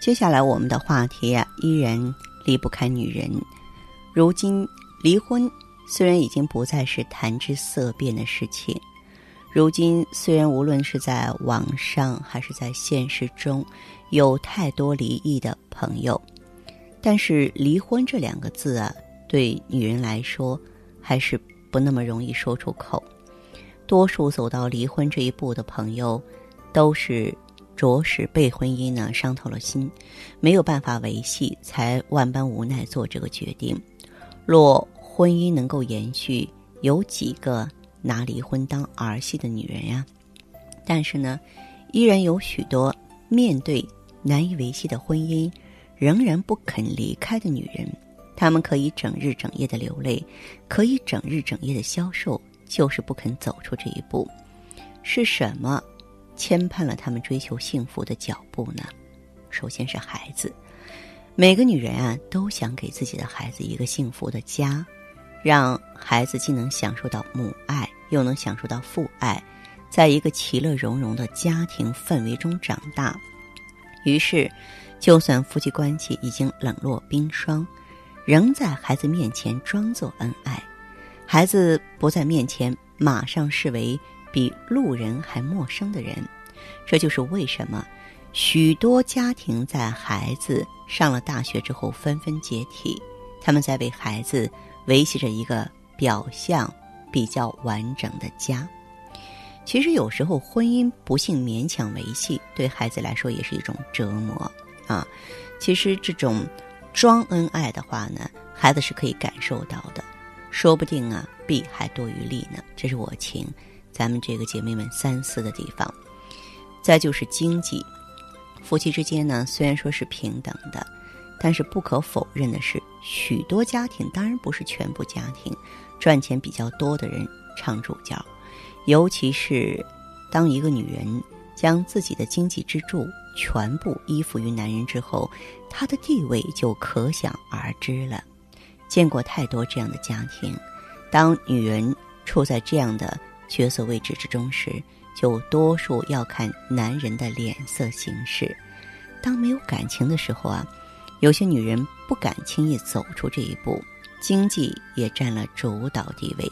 接下来我们的话题依然离不开女人。如今离婚虽然已经不再是谈之色变的事情，如今虽然无论是在网上还是在现实中有太多离异的朋友，但是离婚这两个字对女人来说还是不那么容易说出口。多数走到离婚这一步的朋友，都是着实被婚姻伤透了心，没有办法维系，才万般无奈做这个决定。若婚姻能够延续，有几个拿离婚当儿戏的女人呀？但是呢，依然有许多面对难以维系的婚姻仍然不肯离开的女人，他们可以整日整夜的流泪，可以整日整夜的消瘦，就是不肯走出这一步。是什么牵绊了他们追求幸福的脚步呢？首先是孩子。每个女人都想给自己的孩子一个幸福的家，让孩子既能享受到母爱，又能享受到父爱，在一个其乐融融的家庭氛围中长大。于是就算夫妻关系已经冷落冰霜，仍在孩子面前装作恩爱，孩子不在面前马上视为比路人还陌生的人。这就是为什么许多家庭在孩子上了大学之后纷纷解体，他们在为孩子维系着一个表象比较完整的家。其实有时候婚姻不幸勉强维系，对孩子来说也是一种折磨其实这种装恩爱的话呢，孩子是可以感受到的，说不定弊还多于利呢。这是我请咱们这个姐妹们三思的地方。再就是经济，夫妻之间呢虽然说是平等的，但是不可否认的是，许多家庭，当然不是全部家庭，赚钱比较多的人唱主角，尤其是当一个女人将自己的经济支柱全部依附于男人之后，他的地位就可想而知了。见过太多这样的家庭，当女人处在这样的角色位置之中时，就多数要看男人的脸色行事。当没有感情的时候有些女人不敢轻易走出这一步，经济也占了主导地位，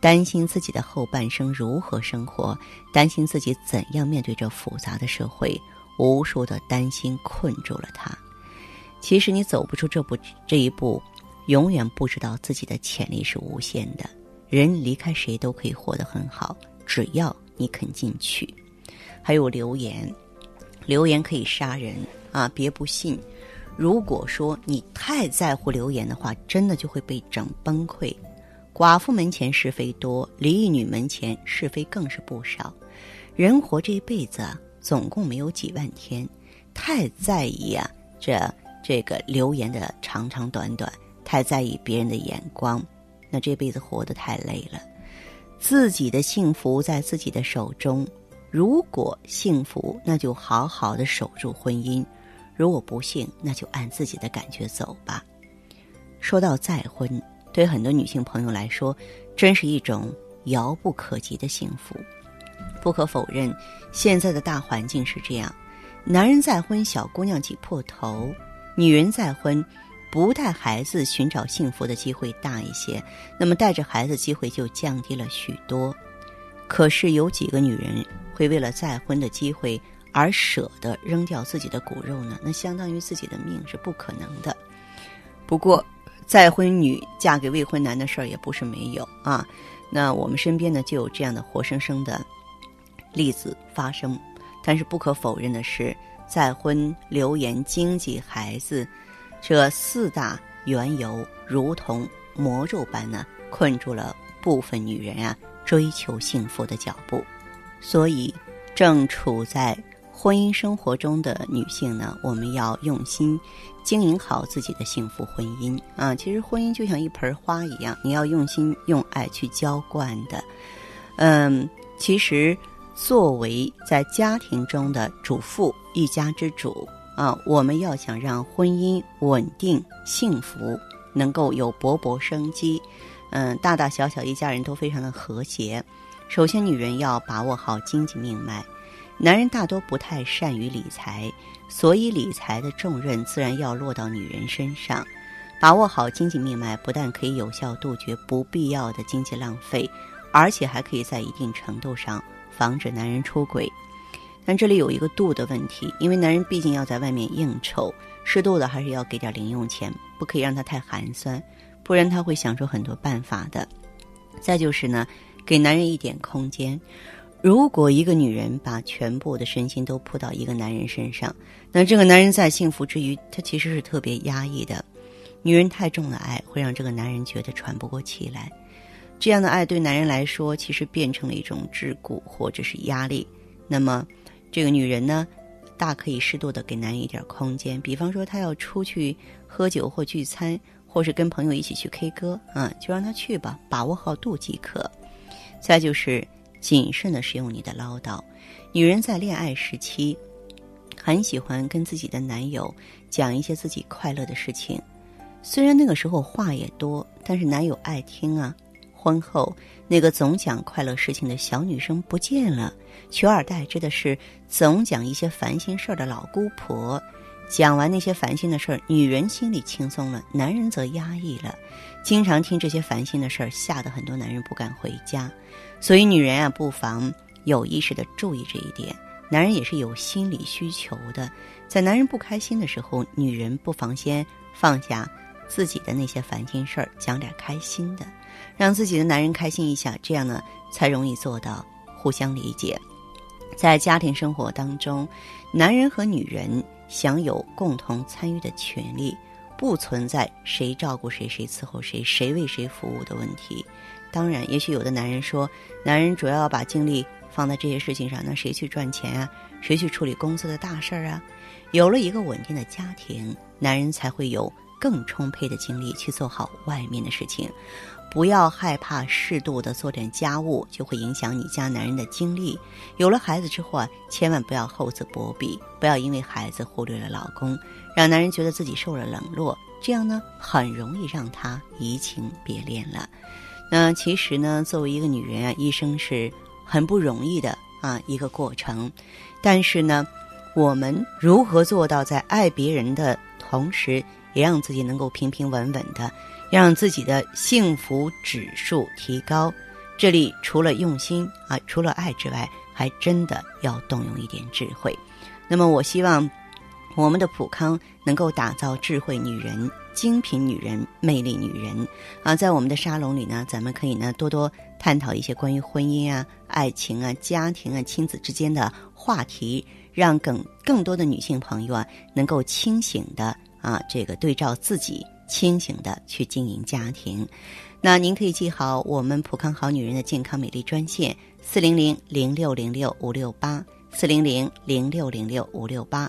担心自己的后半生如何生活，担心自己怎样面对这复杂的社会，无数的担心困住了她。其实你走不出这一步，永远不知道自己的潜力是无限的。人离开谁都可以活得很好，只要你肯进取。还有留言可以杀人别不信。如果说你太在乎留言的话，真的就会被整崩溃。寡妇门前是非多，离异女门前是非更是不少。人活这一辈子总共没有几万天，太在意这个留言的长长短短，太在意别人的眼光，那这辈子活得太累了。自己的幸福在自己的手中，如果幸福，那就好好的守住婚姻，如果不幸，那就按自己的感觉走吧。说到再婚，对很多女性朋友来说，真是一种遥不可及的幸福。不可否认，现在的大环境是这样，男人再婚，小姑娘挤破头；女人再婚，不带孩子寻找幸福的机会大一些，那么带着孩子机会就降低了许多。可是有几个女人会为了再婚的机会而舍得扔掉自己的骨肉呢？那相当于自己的命是不可能的。不过再婚女嫁给未婚男的事儿也不是没有那我们身边呢就有这样的活生生的例子发生。但是不可否认的是，再婚、流言、经济、孩子这四大缘由如同魔咒般困住了部分女人追求幸福的脚步。所以正处在婚姻生活中的女性呢，我们要用心经营好自己的幸福婚姻啊。其实婚姻就像一盆花一样，你要用心用爱去浇灌的。其实作为在家庭中的主妇，一家之主啊，我们要想让婚姻稳定幸福，能够有勃勃生机，大大小小一家人都非常的和谐。首先，女人要把握好经济命脉。男人大多不太善于理财，所以理财的重任自然要落到女人身上。把握好经济命脉，不但可以有效杜绝不必要的经济浪费，而且还可以在一定程度上防止男人出轨。但这里有一个度的问题，因为男人毕竟要在外面应酬，适度的还是要给点零用钱，不可以让他太寒酸，不然他会想出很多办法的。再就是呢，给男人一点空间。如果一个女人把全部的身心都扑到一个男人身上，那这个男人在幸福之余，他其实是特别压抑的。女人太重的爱会让这个男人觉得喘不过气来，这样的爱对男人来说其实变成了一种桎梏或者是压力。那么这个女人呢，大可以适度的给男人一点空间，比方说他要出去喝酒或聚餐，或是跟朋友一起去 K 歌啊，就让他去吧，把握好度即可。再就是谨慎地使用你的唠叨。女人在恋爱时期很喜欢跟自己的男友讲一些自己快乐的事情，虽然那个时候话也多，但是男友爱听啊。婚后那个总讲快乐事情的小女生不见了，取而代之的是总讲一些烦心事儿的老姑婆。讲完那些烦心的事儿，女人心里轻松了，男人则压抑了。经常听这些烦心的事儿，吓得很多男人不敢回家。所以女人啊，不妨有意识地注意这一点。男人也是有心理需求的，在男人不开心的时候，女人不妨先放下自己的那些烦心事儿，讲点开心的，让自己的男人开心一下，这样呢，才容易做到互相理解。在家庭生活当中，男人和女人享有共同参与的权利，不存在谁照顾谁、谁伺候谁、谁为谁服务的问题。当然，也许有的男人说，男人主要把精力放在这些事情上，那谁去赚钱啊？谁去处理公司的大事啊？有了一个稳定的家庭，男人才会有更充沛的精力去做好外面的事情。不要害怕适度的做点家务，就会影响你家男人的精力。有了孩子之后啊，千万不要厚此薄彼，不要因为孩子忽略了老公，让男人觉得自己受了冷落，这样呢，很容易让他移情别恋了。那其实呢，作为一个女人啊，一生是很不容易的啊一个过程。但是呢，我们如何做到在爱别人的同时，也让自己能够平平稳稳的，让自己的幸福指数提高。这里除了用心啊，除了爱之外，还真的要动用一点智慧。那么我希望我们的普康能够打造智慧女人、精品女人、魅力女人啊。在我们的沙龙里呢，咱们可以呢多多探讨一些关于婚姻啊、爱情啊、家庭啊、亲子之间的话题，让更多的女性朋友啊能够清醒的啊，这个对照自己，清醒的去经营家庭。那您可以记好我们普康好女人的健康美丽专线400-0606-568，400-0606-568。